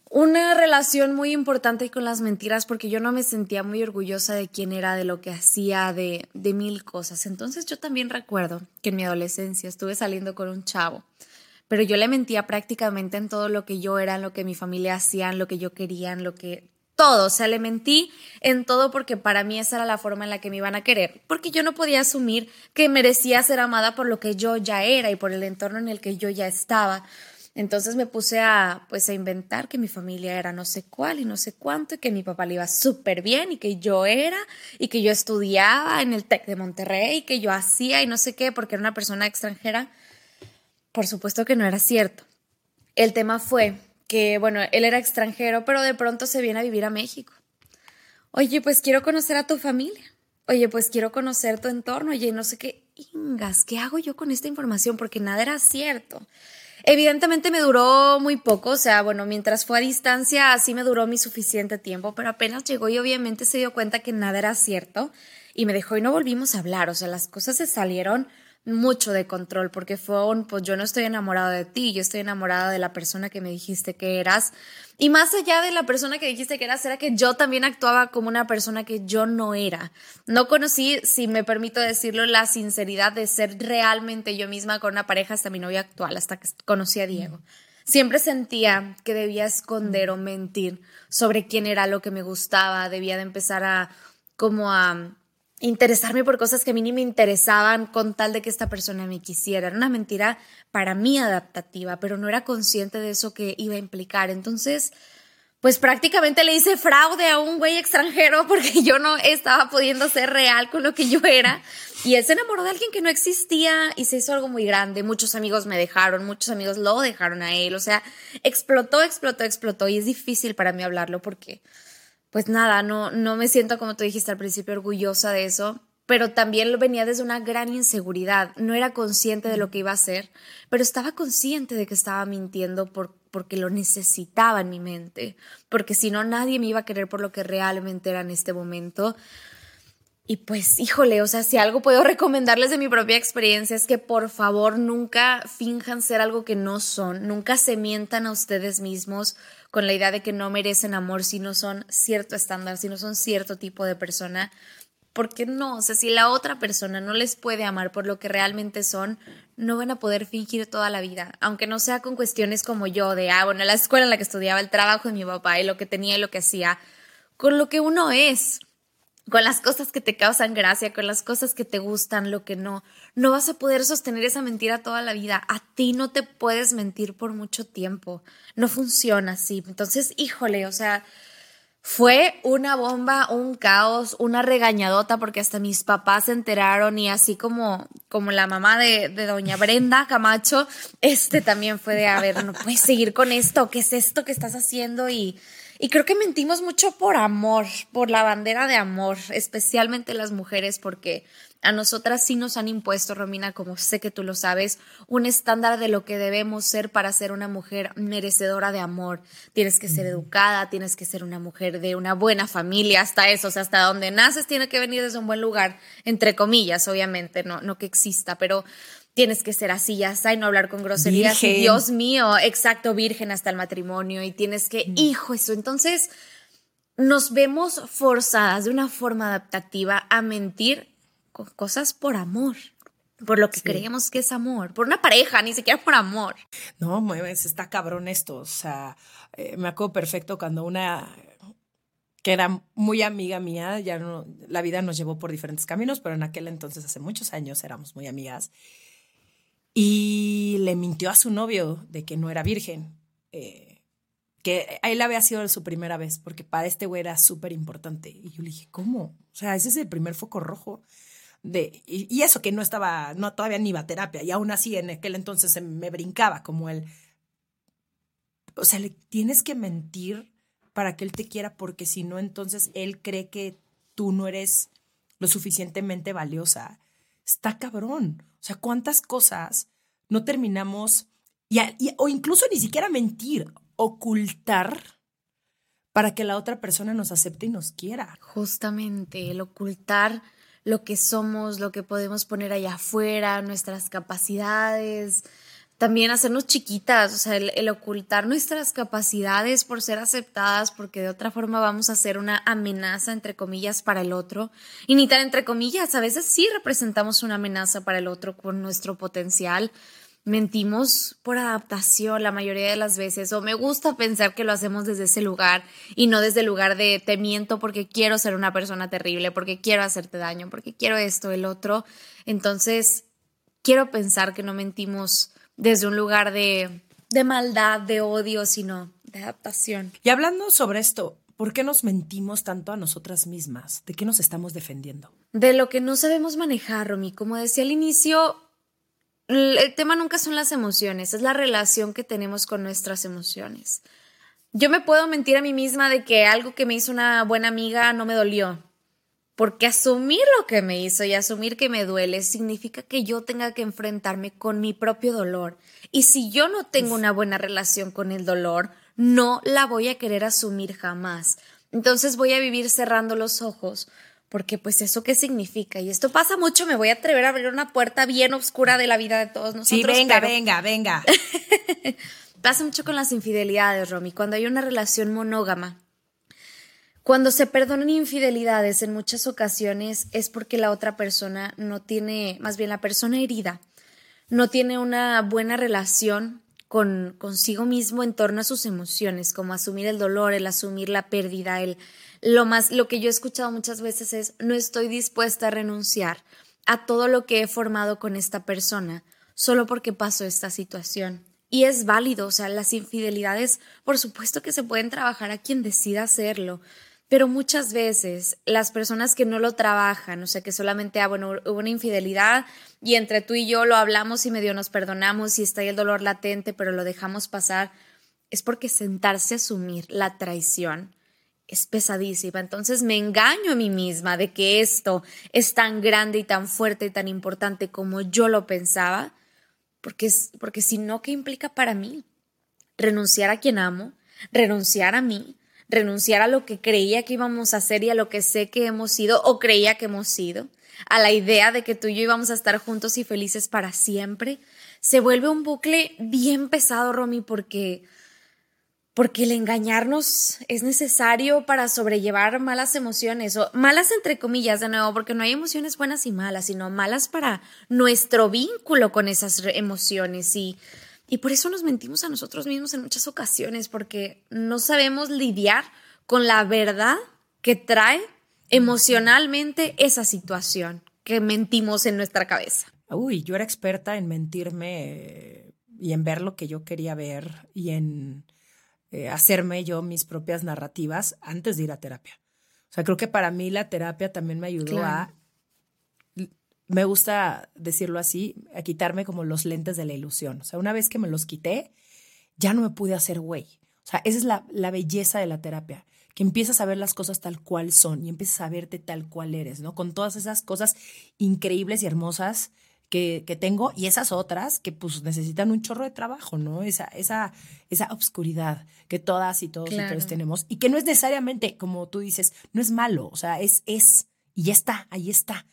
una relación muy importante con las mentiras porque yo no me sentía muy orgullosa de quién era, de lo que hacía, de, de mil cosas. Entonces yo también recuerdo que en mi adolescencia estuve saliendo con un chavo, pero yo le mentía prácticamente en todo lo que yo era, en lo que mi familia hacía, en lo que yo quería, en lo que... todo, o sea, le mentí en todo porque para mí esa era la forma en la que me iban a querer, porque yo no podía asumir que merecía ser amada por lo que yo ya era y por el entorno en el que yo ya estaba. Entonces me puse a, pues, a inventar que mi familia era no sé cuál y no sé cuánto y que mi papá le iba súper bien y que yo era y que yo estudiaba en el TEC de Monterrey y que yo hacía y no sé qué porque era una persona extranjera. Por supuesto que no era cierto. El tema fue que, bueno, él era extranjero, pero de pronto se viene a vivir a México. Oye, pues quiero conocer a tu familia. Oye, pues quiero conocer tu entorno. Oye, no sé qué. Ingas, ¿qué hago yo con esta información? Porque nada era cierto. Evidentemente me duró muy poco. O sea, bueno, mientras fue a distancia, así me duró mi suficiente tiempo. Pero apenas llegó y obviamente se dio cuenta que nada era cierto. Y me dejó y no volvimos a hablar. O sea, las cosas se salieron mucho de control, porque fue un, pues yo no estoy enamorada de ti, yo estoy enamorada de la persona que me dijiste que eras. Y más allá de la persona que dijiste que eras, era que yo también actuaba como una persona que yo no era. No conocí, si me permito decirlo, la sinceridad de ser realmente yo misma con una pareja hasta mi novia actual, hasta que conocí a Diego. Siempre sentía que debía esconder o mentir sobre quién era, lo que me gustaba, debía de empezar a como a... interesarme por cosas que a mí ni me interesaban con tal de que esta persona me quisiera. Era una mentira para mí adaptativa, pero no era consciente de eso que iba a implicar. Entonces, pues prácticamente le hice fraude a un güey extranjero porque yo no estaba pudiendo ser real con lo que yo era. Y él se enamoró de alguien que no existía y se hizo algo muy grande. Muchos amigos me dejaron, muchos amigos lo dejaron a él. O sea, explotó, explotó, explotó. Y es difícil para mí hablarlo porque... pues nada, no, no me siento, como tú dijiste al principio, orgullosa de eso, pero también lo venía desde una gran inseguridad. No era consciente de lo que iba a hacer, pero estaba consciente de que estaba mintiendo por, porque lo necesitaba en mi mente, porque si no nadie me iba a querer por lo que realmente era en este momento. Y pues, híjole, o sea, si algo puedo recomendarles de mi propia experiencia es que por favor nunca finjan ser algo que no son, nunca se mientan a ustedes mismos con la idea de que no merecen amor si no son cierto estándar, si no son cierto tipo de persona. Porque no, o sea, si la otra persona no les puede amar por lo que realmente son, no van a poder fingir toda la vida. Aunque no sea con cuestiones como yo, de, ah, bueno, la escuela en la que estudiaba, el trabajo de mi papá, y lo que tenía y lo que hacía, con lo que uno es, con las cosas que te causan gracia, con las cosas que te gustan, lo que no. No vas a poder sostener esa mentira toda la vida. A ti no te puedes mentir por mucho tiempo. No funciona así. Entonces, híjole, o sea, fue una bomba, un caos, una regañadota, porque hasta mis papás se enteraron y así como, como la mamá de, de doña Brenda Camacho, este también fue de, a ver, no puedes seguir con esto, ¿qué es esto que estás haciendo? Y... Y creo que mentimos mucho por amor, por la bandera de amor, especialmente las mujeres, porque a nosotras sí nos han impuesto, Romina, como sé que tú lo sabes, un estándar de lo que debemos ser para ser una mujer merecedora de amor. Tienes que ser educada, tienes que ser una mujer de una buena familia, hasta eso, o sea, hasta donde naces tiene que venir desde un buen lugar, entre comillas, obviamente, no, no que exista, pero... tienes que ser así, ya está, y no hablar con groserías. Virgen. Dios mío, exacto, virgen hasta el matrimonio. Y tienes que, mm. hijo, eso. Entonces, nos vemos forzadas de una forma adaptativa a mentir con cosas por amor, por lo que sí. creemos que es amor, por una pareja, ni siquiera por amor. No, mueves, está cabrón esto. O sea, eh, me acuerdo perfecto cuando una... que era muy amiga mía, ya no, la vida nos llevó por diferentes caminos, pero en aquel entonces, hace muchos años, éramos muy amigas. Y le mintió a su novio de que no era virgen, eh, que él había sido su primera vez, porque para este güey era súper importante. Y yo le dije, ¿cómo? O sea, ese es el primer foco rojo. De, y, y eso que no estaba, no todavía ni iba a terapia, y aún así en aquel entonces se me brincaba como él. O sea, le tienes que mentir para que él te quiera, porque si no, entonces él cree que tú no eres lo suficientemente valiosa. Está cabrón. O sea, ¿cuántas cosas no terminamos? Y, y, o incluso ni siquiera mentir, ocultar para que la otra persona nos acepte y nos quiera. Justamente, el ocultar lo que somos, lo que podemos poner allá afuera, nuestras capacidades. También hacernos chiquitas, o sea, el, el ocultar nuestras capacidades por ser aceptadas, porque de otra forma vamos a ser una amenaza, entre comillas, para el otro. Y ni tan entre comillas, a veces sí representamos una amenaza para el otro con nuestro potencial. Mentimos por adaptación la mayoría de las veces, o me gusta pensar que lo hacemos desde ese lugar y no desde el lugar de te miento porque quiero ser una persona terrible, porque quiero hacerte daño, porque quiero esto, el otro. Entonces, quiero pensar que no mentimos desde un lugar de, de maldad, de odio, sino de adaptación. Y hablando sobre esto, ¿por qué nos mentimos tanto a nosotras mismas? ¿De qué nos estamos defendiendo? De lo que no sabemos manejar, Romy. Como decía al inicio, el tema nunca son las emociones, es la relación que tenemos con nuestras emociones. Yo me puedo mentir a mí misma de que algo que me hizo una buena amiga no me dolió, porque asumir lo que me hizo y asumir que me duele significa que yo tenga que enfrentarme con mi propio dolor. Y si yo no tengo una buena relación con el dolor, no la voy a querer asumir jamás. Entonces voy a vivir cerrando los ojos, porque pues ¿eso qué significa? Y esto pasa mucho, me voy a atrever a abrir una puerta bien oscura de la vida de todos nosotros. Sí, venga, pero... venga, venga. Pasa mucho con las infidelidades, Romy, cuando hay una relación monógama. Cuando se perdonan infidelidades en muchas ocasiones es porque la otra persona no tiene, más bien la persona herida, no tiene una buena relación con consigo mismo en torno a sus emociones, como asumir el dolor, el asumir la pérdida, el lo más, lo que yo he escuchado muchas veces es: no estoy dispuesta a renunciar a todo lo que he formado con esta persona solo porque pasó esta situación. Y es válido, o sea, las infidelidades, por supuesto que se pueden trabajar a quien decida hacerlo, pero muchas veces las personas que no lo trabajan, o sea, que solamente, ah, bueno, hubo una infidelidad y entre tú y yo lo hablamos y medio nos perdonamos y está ahí el dolor latente, pero lo dejamos pasar, es porque sentarse a asumir la traición es pesadísima. Entonces me engaño a mí misma de que esto es tan grande y tan fuerte y tan importante como yo lo pensaba, porque, es, porque si no, ¿qué implica para mí? Renunciar a quien amo, renunciar a mí, renunciar a lo que creía que íbamos a hacer y a lo que sé que hemos sido o creía que hemos sido, a la idea de que tú y yo íbamos a estar juntos y felices para siempre. Se vuelve un bucle bien pesado, Romy, porque... Porque el engañarnos es necesario para sobrellevar malas emociones, o malas entre comillas, de nuevo, porque no hay emociones buenas y malas, sino malas para nuestro vínculo con esas emociones. Y, y por eso nos mentimos a nosotros mismos en muchas ocasiones, porque no sabemos lidiar con la verdad que trae emocionalmente esa situación que mentimos en nuestra cabeza. Uy, yo era experta en mentirme y en ver lo que yo quería ver y en... Eh, hacerme yo mis propias narrativas antes de ir a terapia. O sea, creo que para mí la terapia también me ayudó claro. a, me gusta decirlo así, a quitarme como los lentes de la ilusión. O sea, una vez que me los quité, ya no me pude hacer güey. O sea, esa es la, la belleza de la terapia, que empiezas a ver las cosas tal cual son y empiezas a verte tal cual eres, ¿no? Con todas esas cosas increíbles y hermosas Que, que tengo y esas otras que pues necesitan un chorro de trabajo, ¿no? Esa, esa, esa obscuridad que todas y todos claro. y todos tenemos y que no es necesariamente, como tú dices, no es malo, o sea, es, es, y ya está, ahí está.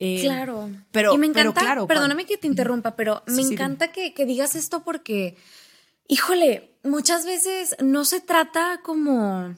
Eh, claro. Pero, y me encanta, pero claro, perdóname cuando, que te interrumpa, pero sí, me sí, encanta sí. Que, que digas esto porque, híjole, muchas veces no se trata como...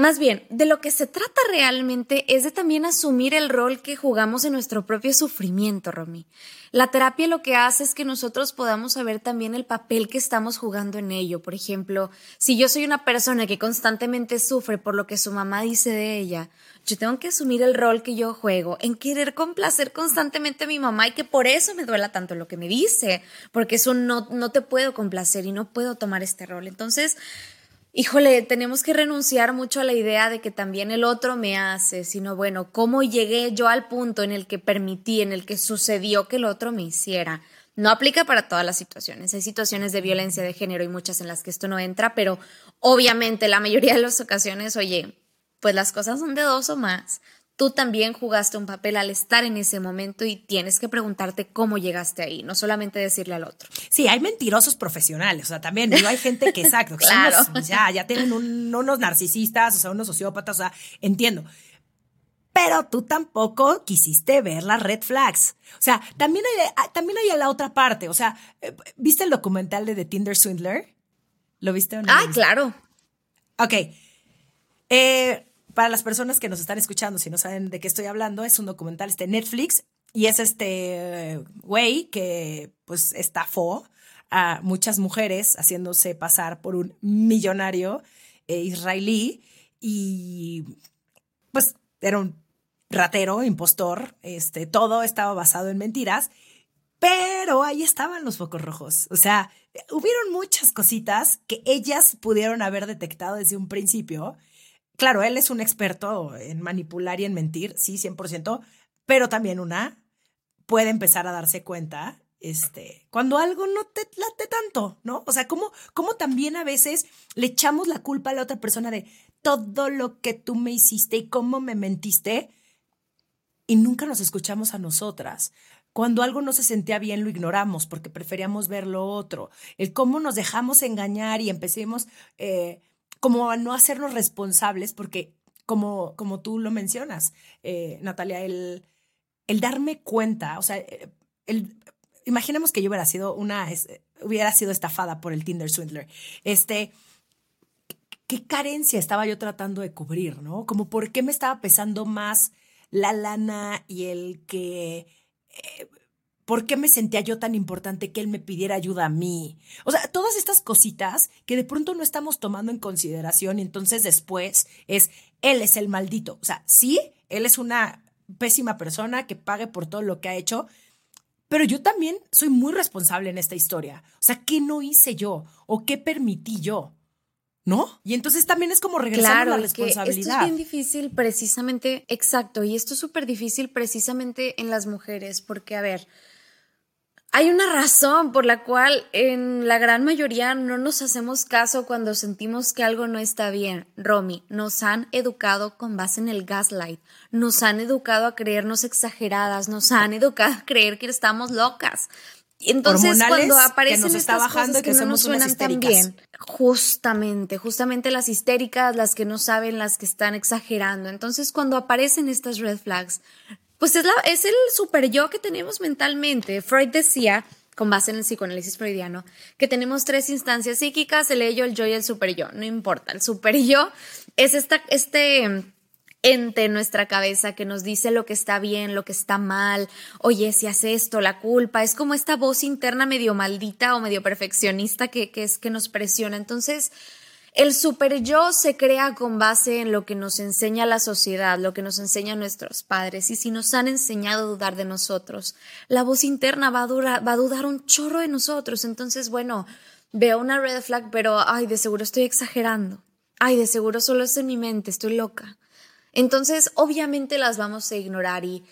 Más bien, de lo que se trata realmente es de también asumir el rol que jugamos en nuestro propio sufrimiento, Romy. La terapia lo que hace es que nosotros podamos saber también el papel que estamos jugando en ello. Por ejemplo, si yo soy una persona que constantemente sufre por lo que su mamá dice de ella, yo tengo que asumir el rol que yo juego en querer complacer constantemente a mi mamá y que por eso me duela tanto lo que me dice, porque eso no, no te puedo complacer y no puedo tomar este rol. Entonces... Híjole, tenemos que renunciar mucho a la idea de que también el otro me hace, sino bueno, ¿cómo llegué yo al punto en el que permití, en el que sucedió que el otro me hiciera? No aplica para todas las situaciones. Hay situaciones de violencia de género y muchas en las que esto no entra, pero obviamente la mayoría de las ocasiones, oye, pues las cosas son de dos o más. Tú también jugaste un papel al estar en ese momento y tienes que preguntarte cómo llegaste ahí, no solamente decirle al otro. Sí, hay mentirosos profesionales, o sea, también digo, hay gente que, exacto, que claro. unos, ya, ya tienen un, unos narcisistas, o sea, unos sociópatas, o sea, entiendo. Pero tú tampoco quisiste ver las red flags. O sea, también hay, también hay a la otra parte, o sea, ¿viste el documental de The Tinder Swindler? ¿Lo viste o no? Ah, claro. Ok. Eh... Para las personas que nos están escuchando, si no saben de qué estoy hablando, es un documental, este Netflix, y es este güey que pues estafó a muchas mujeres haciéndose pasar por un millonario eh, israelí y pues era un ratero, impostor, este, todo estaba basado en mentiras, pero ahí estaban los focos rojos. O sea, hubieron muchas cositas que ellas pudieron haber detectado desde un principio. Claro, él es un experto en manipular y en mentir, sí, cien por ciento, pero también una puede empezar a darse cuenta este, cuando algo no te late tanto, ¿no? O sea, ¿cómo, cómo también a veces le echamos la culpa a la otra persona de todo lo que tú me hiciste y cómo me mentiste y nunca nos escuchamos a nosotras? Cuando algo no se sentía bien, lo ignoramos porque preferíamos ver lo otro. El cómo nos dejamos engañar y empecemos... Eh, como a no hacernos responsables, porque como, como tú lo mencionas, eh, Natalia, el, el darme cuenta, o sea, el, imaginemos que yo hubiera sido una, es, hubiera sido estafada por el Tinder Swindler, este, ¿qué carencia estaba yo tratando de cubrir, no? Como por qué me estaba pesando más la lana y el que... Eh, ¿Por qué me sentía yo tan importante que él me pidiera ayuda a mí? O sea, todas estas cositas que de pronto no estamos tomando en consideración y entonces después es, él es el maldito. O sea, sí, él es una pésima persona que pague por todo lo que ha hecho, pero yo también soy muy responsable en esta historia. O sea, ¿qué no hice yo? ¿O qué permití yo? ¿No? Y entonces también es como regresar claro, a la responsabilidad. Esto es bien difícil precisamente, exacto, y esto es súper difícil precisamente en las mujeres, porque a ver, hay una razón por la cual en la gran mayoría no nos hacemos caso cuando sentimos que algo no está bien. Romy, nos han educado con base en el gaslight, nos han educado a creernos exageradas, nos han educado a creer que estamos locas. Entonces, cuando aparecen estas cosas que no nos suenan tan bien, justamente, justamente las histéricas, las que no saben, las que están exagerando. Entonces, cuando aparecen estas red flags, pues es, la, es el super yo que tenemos mentalmente. Freud decía, con base en el psicoanálisis freudiano, que tenemos tres instancias psíquicas, el ello, el yo y el super yo. No importa, el super yo es esta, este... ente en nuestra cabeza que nos dice lo que está bien, lo que está mal, oye, si haces esto, la culpa, es como esta voz interna medio maldita o medio perfeccionista que, que es que nos presiona. Entonces, el super yo se crea con base en lo que nos enseña la sociedad, lo que nos enseñan nuestros padres, y si nos han enseñado a dudar de nosotros, la voz interna va a, durar, va a dudar un chorro de nosotros. Entonces, bueno, veo una red flag, pero ay, de seguro estoy exagerando, ay, de seguro solo es en mi mente, estoy loca. Entonces, obviamente las vamos a ignorar y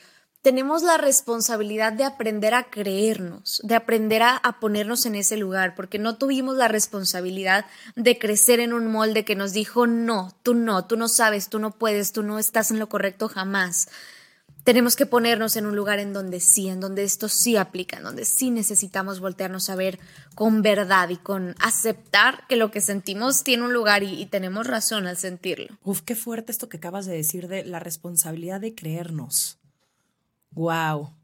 tenemos la responsabilidad de aprender a creernos, de aprender a, a ponernos en ese lugar, porque no tuvimos la responsabilidad de crecer en un molde que nos dijo, no, tú no, tú no sabes, tú no puedes, tú no estás en lo correcto jamás. Tenemos que ponernos en un lugar en donde sí, en donde esto sí aplica, en donde sí necesitamos voltearnos a ver con verdad y con aceptar que lo que sentimos tiene un lugar y, y tenemos razón al sentirlo. Uf, qué fuerte esto que acabas de decir de la responsabilidad de creernos. Wow.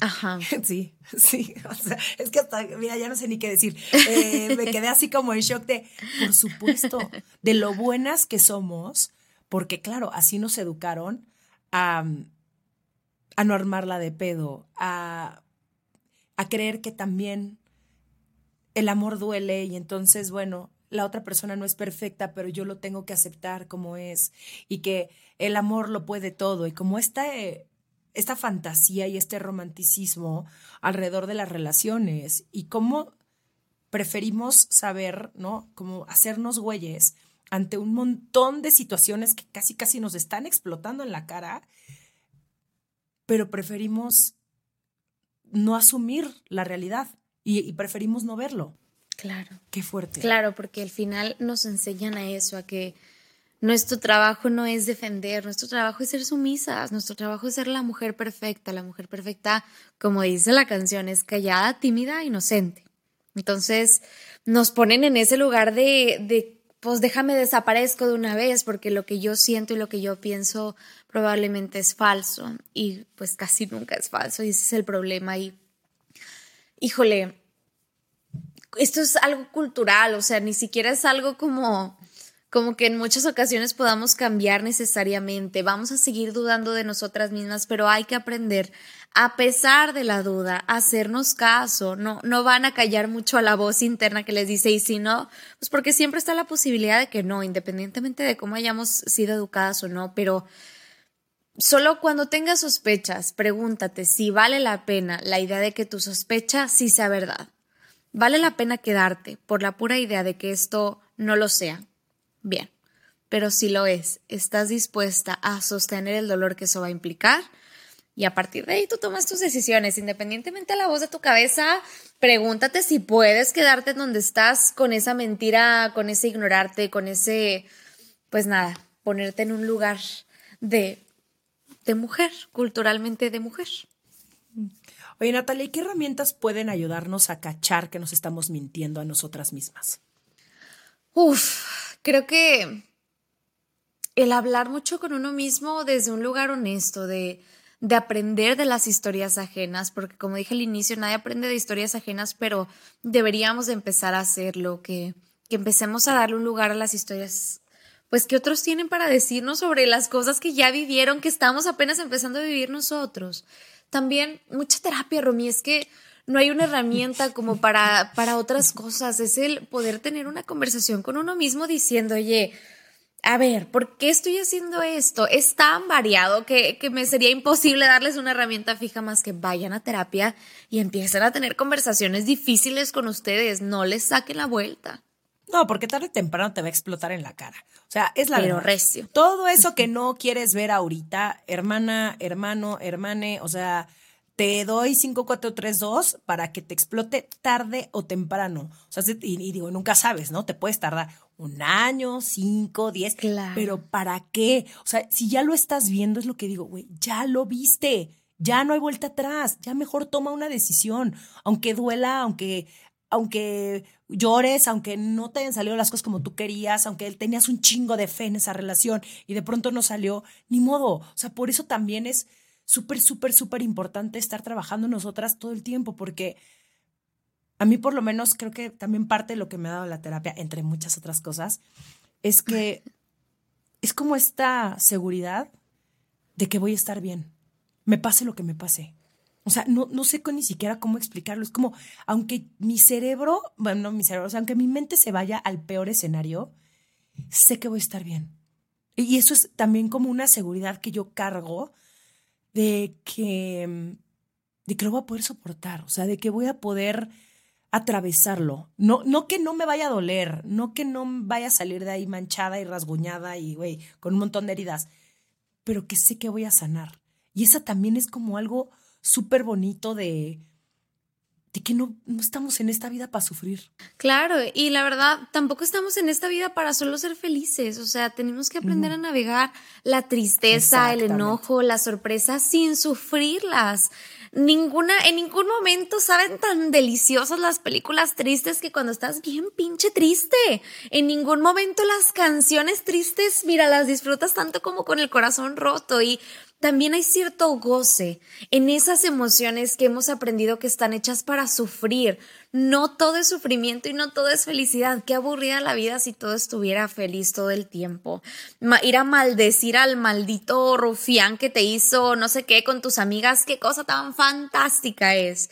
Ajá. Sí, sí. O sea, es que hasta, mira, ya no sé ni qué decir. Eh, me quedé así como en shock de, por supuesto, de lo buenas que somos, porque claro, así nos educaron. A, a no armarla de pedo, a, a creer que también el amor duele y entonces, bueno, la otra persona no es perfecta, pero yo lo tengo que aceptar como es y que el amor lo puede todo. Y como esta, esta fantasía y este romanticismo alrededor de las relaciones y cómo preferimos saber, ¿no? Como hacernos güeyes ante un montón de situaciones que casi casi nos están explotando en la cara, pero preferimos no asumir la realidad y, y preferimos no verlo. Claro. Qué fuerte. Claro, porque al final nos enseñan a eso, a que nuestro trabajo no es defender, nuestro trabajo es ser sumisas, nuestro trabajo es ser la mujer perfecta, la mujer perfecta, como dice la canción, es callada, tímida, inocente. Entonces nos ponen en ese lugar de... de pues déjame desaparezco de una vez porque lo que yo siento y lo que yo pienso probablemente es falso y pues casi nunca es falso y ese es el problema. Y híjole, esto es algo cultural, o sea, ni siquiera es algo como, como que en muchas ocasiones podamos cambiar necesariamente. Vamos a seguir dudando de nosotras mismas, pero hay que aprender a pesar de la duda, hacernos caso, no, no van a callar mucho a la voz interna que les dice, y si no, pues porque siempre está la posibilidad de que no, independientemente de cómo hayamos sido educadas o no, pero solo cuando tengas sospechas, pregúntate si vale la pena la idea de que tu sospecha sí sea verdad. ¿Vale la pena quedarte por la pura idea de que esto no lo sea? Bien, pero si lo es, ¿estás dispuesta a sostener el dolor que eso va a implicar? Y a partir de ahí tú tomas tus decisiones, independientemente de la voz de tu cabeza, pregúntate si puedes quedarte donde estás con esa mentira, con ese ignorarte, con ese, pues nada, ponerte en un lugar de, de mujer, culturalmente de mujer. Oye, Natalia, ¿qué herramientas pueden ayudarnos a cachar que nos estamos mintiendo a nosotras mismas? Uf, creo que el hablar mucho con uno mismo desde un lugar honesto, de... de aprender de las historias ajenas, porque como dije al inicio, nadie aprende de historias ajenas, pero deberíamos de empezar a hacerlo, que, que empecemos a darle un lugar a las historias pues que otros tienen para decirnos sobre las cosas que ya vivieron, que estamos apenas empezando a vivir nosotros. también mucha terapia, Romy, es que no hay una herramienta como para, para otras cosas. Es el poder tener una conversación con uno mismo diciendo, oye, a ver, ¿por qué estoy haciendo esto? Es tan variado que, que me sería imposible darles una herramienta fija más que vayan a terapia y empiecen a tener conversaciones difíciles con ustedes. No les saquen la vuelta. No, porque tarde o temprano te va a explotar en la cara. O sea, es la Pero verdad. Recio. Todo eso que no quieres ver ahorita, hermana, hermano, hermane, o sea, te doy cinco, cuatro, tres, dos para que te explote tarde o temprano. O sea, y, y digo, nunca sabes, ¿no? Te puedes tardar un año, cinco, diez. Claro. Pero ¿para qué? O sea, si ya lo estás viendo, es lo que digo, güey, ya lo viste. Ya no hay vuelta atrás. Ya mejor toma una decisión. Aunque duela, aunque... aunque llores, aunque no te hayan salido las cosas como tú querías, aunque tenías un chingo de fe en esa relación y de pronto no salió, ni modo. O sea, por eso también es súper, súper, súper importante estar trabajando nosotras todo el tiempo, porque a mí por lo menos creo que también parte de lo que me ha dado la terapia, entre muchas otras cosas, es que es como esta seguridad de que voy a estar bien, me pase lo que me pase. O sea, no, no sé ni siquiera cómo explicarlo. Es como, aunque mi cerebro, bueno, no mi cerebro, o sea, aunque mi mente se vaya al peor escenario, sé que voy a estar bien. Y eso es también como una seguridad que yo cargo de que, de que lo voy a poder soportar. O sea, de que voy a poder atravesarlo. No, no que no me vaya a doler, no que no vaya a salir de ahí manchada y rasguñada y, güey, con un montón de heridas, pero que sé que voy a sanar. Y esa también es como algo súper bonito de, de que no, no estamos en esta vida para sufrir. Claro, y la verdad, tampoco estamos en esta vida para solo ser felices. O sea, tenemos que aprender a navegar la tristeza, el enojo, la sorpresa, sin sufrirlas. Ninguna, en ningún momento saben tan deliciosas las películas tristes que cuando estás bien pinche triste. En ningún momento las canciones tristes, mira, las disfrutas tanto como con el corazón roto. Y también hay cierto goce en esas emociones que hemos aprendido que están hechas para sufrir. No todo es sufrimiento y no todo es felicidad. Qué aburrida la vida si todo estuviera feliz todo el tiempo. Ma- ir a maldecir al maldito rufián que te hizo no sé qué con tus amigas, qué cosa tan fantástica es.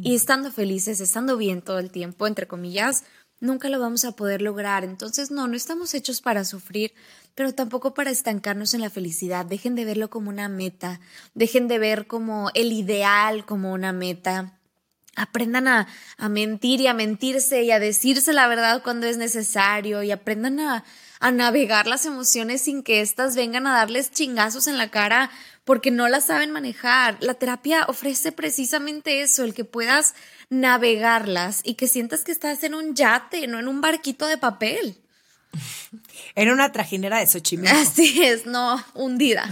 Y estando felices, estando bien todo el tiempo, entre comillas, nunca lo vamos a poder lograr. Entonces, no, no estamos hechos para sufrir, pero tampoco para estancarnos en la felicidad. Dejen de verlo como una meta. Dejen de ver como el ideal como una meta. Aprendan a, a mentir y a mentirse y a decirse la verdad cuando es necesario. Y aprendan a, a navegar las emociones sin que éstas vengan a darles chingazos en la cara porque no las saben manejar. La terapia ofrece precisamente eso, el que puedas navegarlas y que sientas que estás en un yate, no en un barquito de papel. Era una trajinera de Xochimilco. Así es, no, hundida.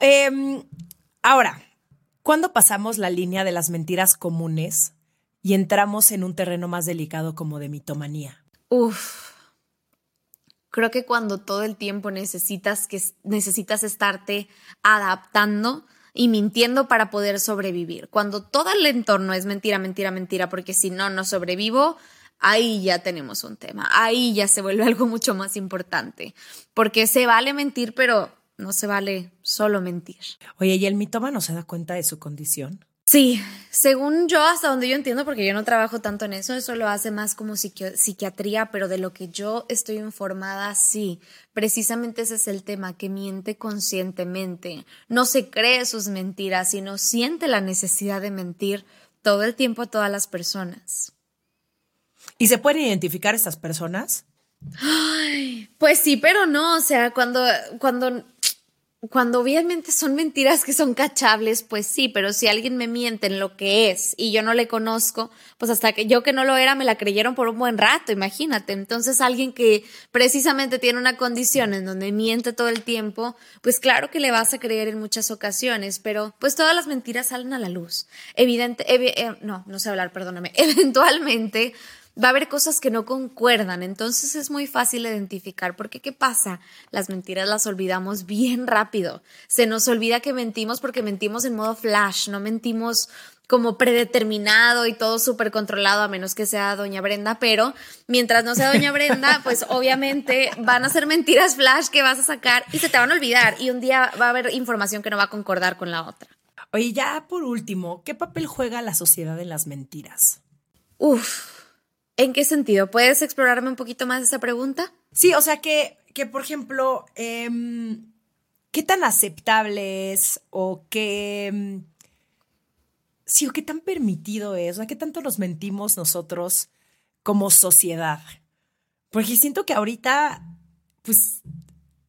eh, ahora, ¿cuándo pasamos la línea de las mentiras comunes y entramos en un terreno más delicado como de mitomanía? Uf, creo que cuando todo el tiempo necesitas, que, necesitas estarte adaptando y mintiendo para poder sobrevivir. Cuando todo el entorno es mentira, mentira, mentira, porque si no, no sobrevivo. Ahí ya tenemos un tema, ahí ya se vuelve algo mucho más importante, porque se vale mentir, pero no se vale solo mentir. Oye, ¿y el mitómano se da cuenta de su condición? Sí, según yo, hasta donde yo entiendo, porque yo no trabajo tanto en eso, eso lo hace más como psiqui- psiquiatría, pero de lo que yo estoy informada, sí. Precisamente ese es el tema, que miente conscientemente, no se cree sus mentiras, sino siente la necesidad de mentir todo el tiempo a todas las personas. ¿Y se pueden identificar estas personas? Ay, pues sí, pero no. O sea, cuando, cuando, cuando obviamente son mentiras que son cachables, pues sí, pero si alguien me miente en lo que es y yo no le conozco, pues hasta que yo que no lo era me la creyeron por un buen rato, imagínate. Entonces alguien que precisamente tiene una condición en donde miente todo el tiempo, pues claro que le vas a creer en muchas ocasiones, pero pues todas las mentiras salen a la luz. Evidente, evi- eh, no, no sé hablar, perdóname. Eventualmente va a haber cosas que no concuerdan, entonces es muy fácil identificar, porque ¿qué pasa? Las mentiras las olvidamos bien rápido, se nos olvida que mentimos porque mentimos en modo flash, no mentimos como predeterminado y todo súper controlado, a menos que sea Doña Brenda, pero mientras no sea Doña Brenda, pues obviamente van a ser mentiras flash que vas a sacar y se te van a olvidar, y un día va a haber información que no va a concordar con la otra. Oye, ya por último, ¿qué papel juega la sociedad en las mentiras? Uf, ¿en qué sentido? ¿Puedes explorarme un poquito más esa pregunta? Sí, o sea que, que por ejemplo, eh, ¿qué tan aceptable es o qué... Sí, o qué tan permitido es, o qué tanto nos mentimos nosotros como sociedad? Porque siento que ahorita, pues,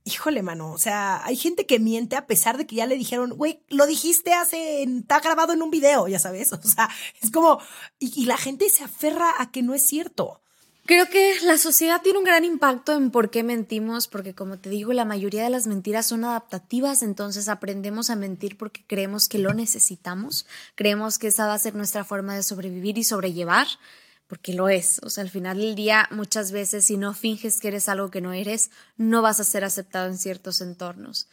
híjole, mano, o sea, hay gente que miente a pesar de que ya le dijeron, güey, lo dijiste hace, está grabado en un video, ya sabes, o sea, es como, y, y la gente se aferra a que no es cierto. Creo que la sociedad tiene un gran impacto en por qué mentimos, porque como te digo, la mayoría de las mentiras son adaptativas, entonces aprendemos a mentir porque creemos que lo necesitamos, creemos que esa va a ser nuestra forma de sobrevivir y sobrellevar, porque lo es. O sea, al final del día, muchas veces, si no finges que eres algo que no eres, no vas a ser aceptado en ciertos entornos.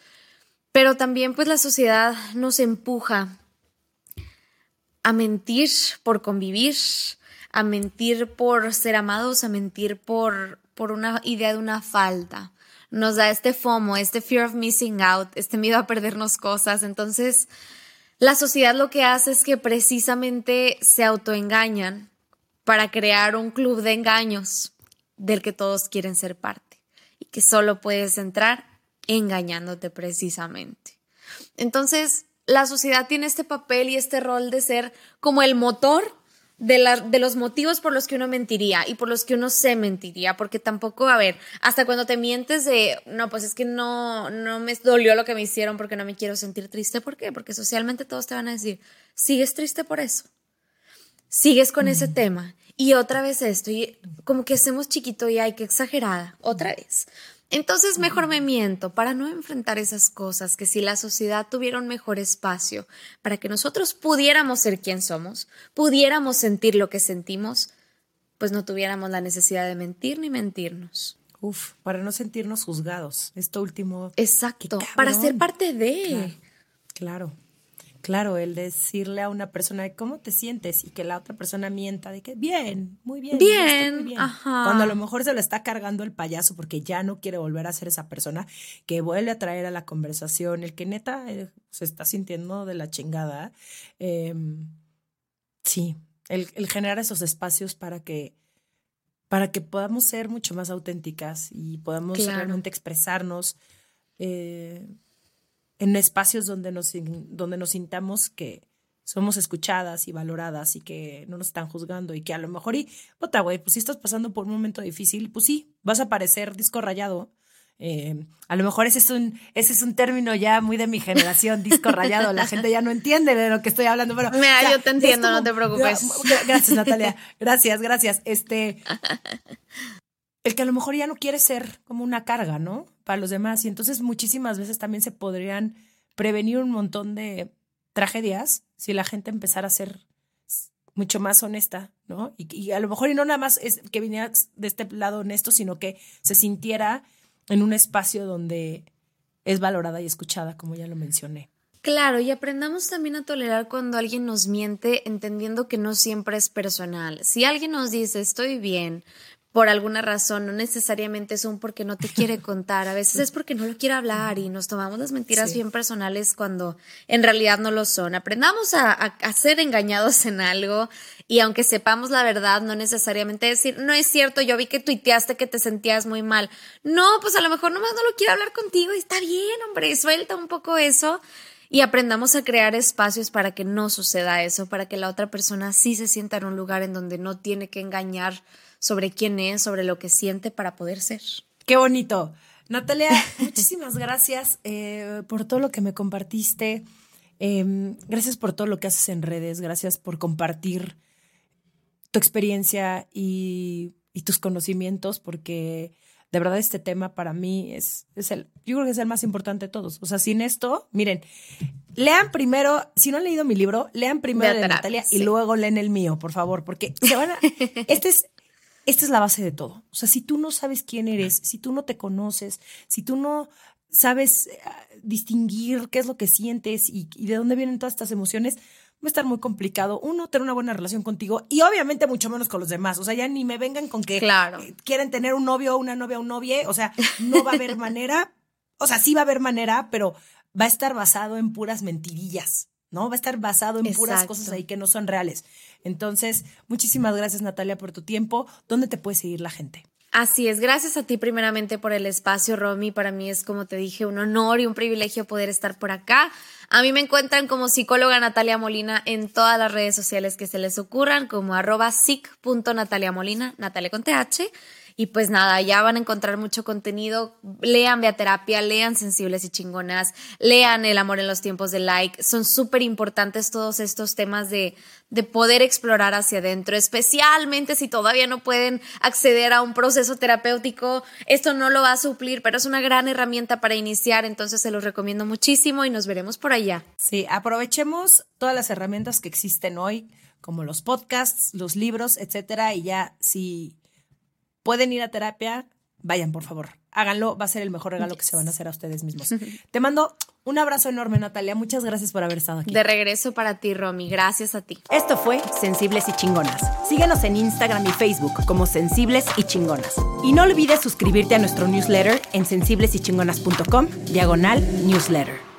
Pero también, pues, la sociedad nos empuja a mentir por convivir, a mentir por ser amados, a mentir por, por una idea de una falta. Nos da este FOMO, este fear of missing out, este miedo a perdernos cosas. Entonces, la sociedad lo que hace es que precisamente se autoengañan para crear un club de engaños del que todos quieren ser parte y que solo puedes entrar engañándote precisamente. Entonces, la sociedad tiene este papel y este rol de ser como el motor De, la, de los motivos por los que uno mentiría y por los que uno se mentiría, porque tampoco, a ver, hasta cuando te mientes de, no, pues es que no, no me dolió lo que me hicieron porque no me quiero sentir triste. ¿Por qué? Porque socialmente todos te van a decir, sigues triste por eso, sigues con mm. ese tema, y otra vez esto, y como que hacemos chiquito y ay, qué exagerada, otra vez. Entonces mejor me miento para no enfrentar esas cosas, que si la sociedad tuviera un mejor espacio para que nosotros pudiéramos ser quien somos, pudiéramos sentir lo que sentimos, pues no tuviéramos la necesidad de mentir ni mentirnos. Uf, para no sentirnos juzgados, esto último. Exacto, para ser parte de. Claro, claro, claro, el decirle a una persona cómo te sientes y que la otra persona mienta de que bien, muy bien. Bien, muy bien. Ajá. Cuando a lo mejor se lo está cargando el payaso porque ya no quiere volver a ser esa persona que vuelve a traer a la conversación, el que neta eh, se está sintiendo de la chingada. Eh, sí, el, el generar esos espacios para que para que podamos ser mucho más auténticas y podamos claro. realmente expresarnos eh, en espacios donde nos, donde nos sintamos que somos escuchadas y valoradas y que no nos están juzgando y que a lo mejor, y, puta, güey, pues si estás pasando por un momento difícil, pues sí, vas a parecer disco rayado. Eh, a lo mejor ese es un ese es un término ya muy de mi generación, disco rayado. La gente ya no entiende de lo que estoy hablando. Pero, Mira, o sea, yo te entiendo, como, no te preocupes. Gracias, Natalia. Gracias, gracias. Este, el que a lo mejor ya no quiere ser como una carga, ¿no?, para los demás. Y entonces muchísimas veces también se podrían prevenir un montón de tragedias si la gente empezara a ser mucho más honesta, ¿no? Y, y a lo mejor y no nada más es que viniera de este lado honesto, sino que se sintiera en un espacio donde es valorada y escuchada, como ya lo mencioné. Claro, y aprendamos también a tolerar cuando alguien nos miente, entendiendo que no siempre es personal. Si alguien nos dice, estoy bien, por alguna razón, no necesariamente es un porque no te quiere contar, a veces es porque no lo quiere hablar y nos tomamos las mentiras sí. bien personales cuando en realidad no lo son. Aprendamos a, a, a ser engañados en algo y aunque sepamos la verdad, no necesariamente decir, no es cierto, yo vi que tuiteaste que te sentías muy mal. No, pues a lo mejor nomás no lo quiero hablar contigo y está bien, hombre, suelta un poco eso. Y aprendamos a crear espacios para que no suceda eso, para que la otra persona sí se sienta en un lugar en donde no tiene que engañar sobre quién es, sobre lo que siente para poder ser. ¡Qué bonito! Natalia, muchísimas gracias eh, por todo lo que me compartiste. Eh, gracias por todo lo que haces en redes. Gracias por compartir tu experiencia y, y tus conocimientos, porque... de verdad, este tema para mí es, es el, yo creo que es el más importante de todos. O sea, sin esto, miren, lean primero, si no han leído mi libro, lean primero el de Natalia sí. y luego leen el mío, por favor, porque se van a, este es, esta es la base de todo. O sea, si tú no sabes quién eres, si tú no te conoces, si tú no sabes distinguir qué es lo que sientes y, y de dónde vienen todas estas emociones, va a estar muy complicado, uno, tener una buena relación contigo y obviamente mucho menos con los demás. O sea, ya ni me vengan con que claro. quieren tener un novio, una novia, un novie. O sea, no va a haber manera. O sea, sí va a haber manera, pero va a estar basado en puras mentirillas, ¿no? Va a estar basado en Exacto. puras cosas ahí que no son reales. Entonces, muchísimas gracias, Natalia, por tu tiempo. ¿Dónde te puede seguir la gente? Así es, gracias a ti primeramente por el espacio, Romy. Para mí es, como te dije, un honor y un privilegio poder estar por acá. A mí me encuentran como psicóloga Natalia Molina en todas las redes sociales que se les ocurran, como arroba sic punto natalia molina, Natalia con T H. Y pues nada, ya van a encontrar mucho contenido. Lean Vea Terapia, lean Sensibles y Chingonas, lean El Amor en los Tiempos de Like. Son súper importantes todos estos temas de, de poder explorar hacia adentro, especialmente si todavía no pueden acceder a un proceso terapéutico. Esto no lo va a suplir, pero es una gran herramienta para iniciar. Entonces se los recomiendo muchísimo y nos veremos por allá. Sí, aprovechemos todas las herramientas que existen hoy, como los podcasts, los libros, etcétera. Y ya si... pueden ir a terapia, vayan, por favor. Háganlo, va a ser el mejor regalo yes. que se van a hacer a ustedes mismos. Te mando un abrazo enorme, Natalia. Muchas gracias por haber estado aquí. De regreso para ti, Romy. Gracias a ti. Esto fue Sensibles y Chingonas. Síguenos en Instagram y Facebook como Sensibles y Chingonas. Y no olvides suscribirte a nuestro newsletter en sensibles y chingonas punto com diagonal newsletter.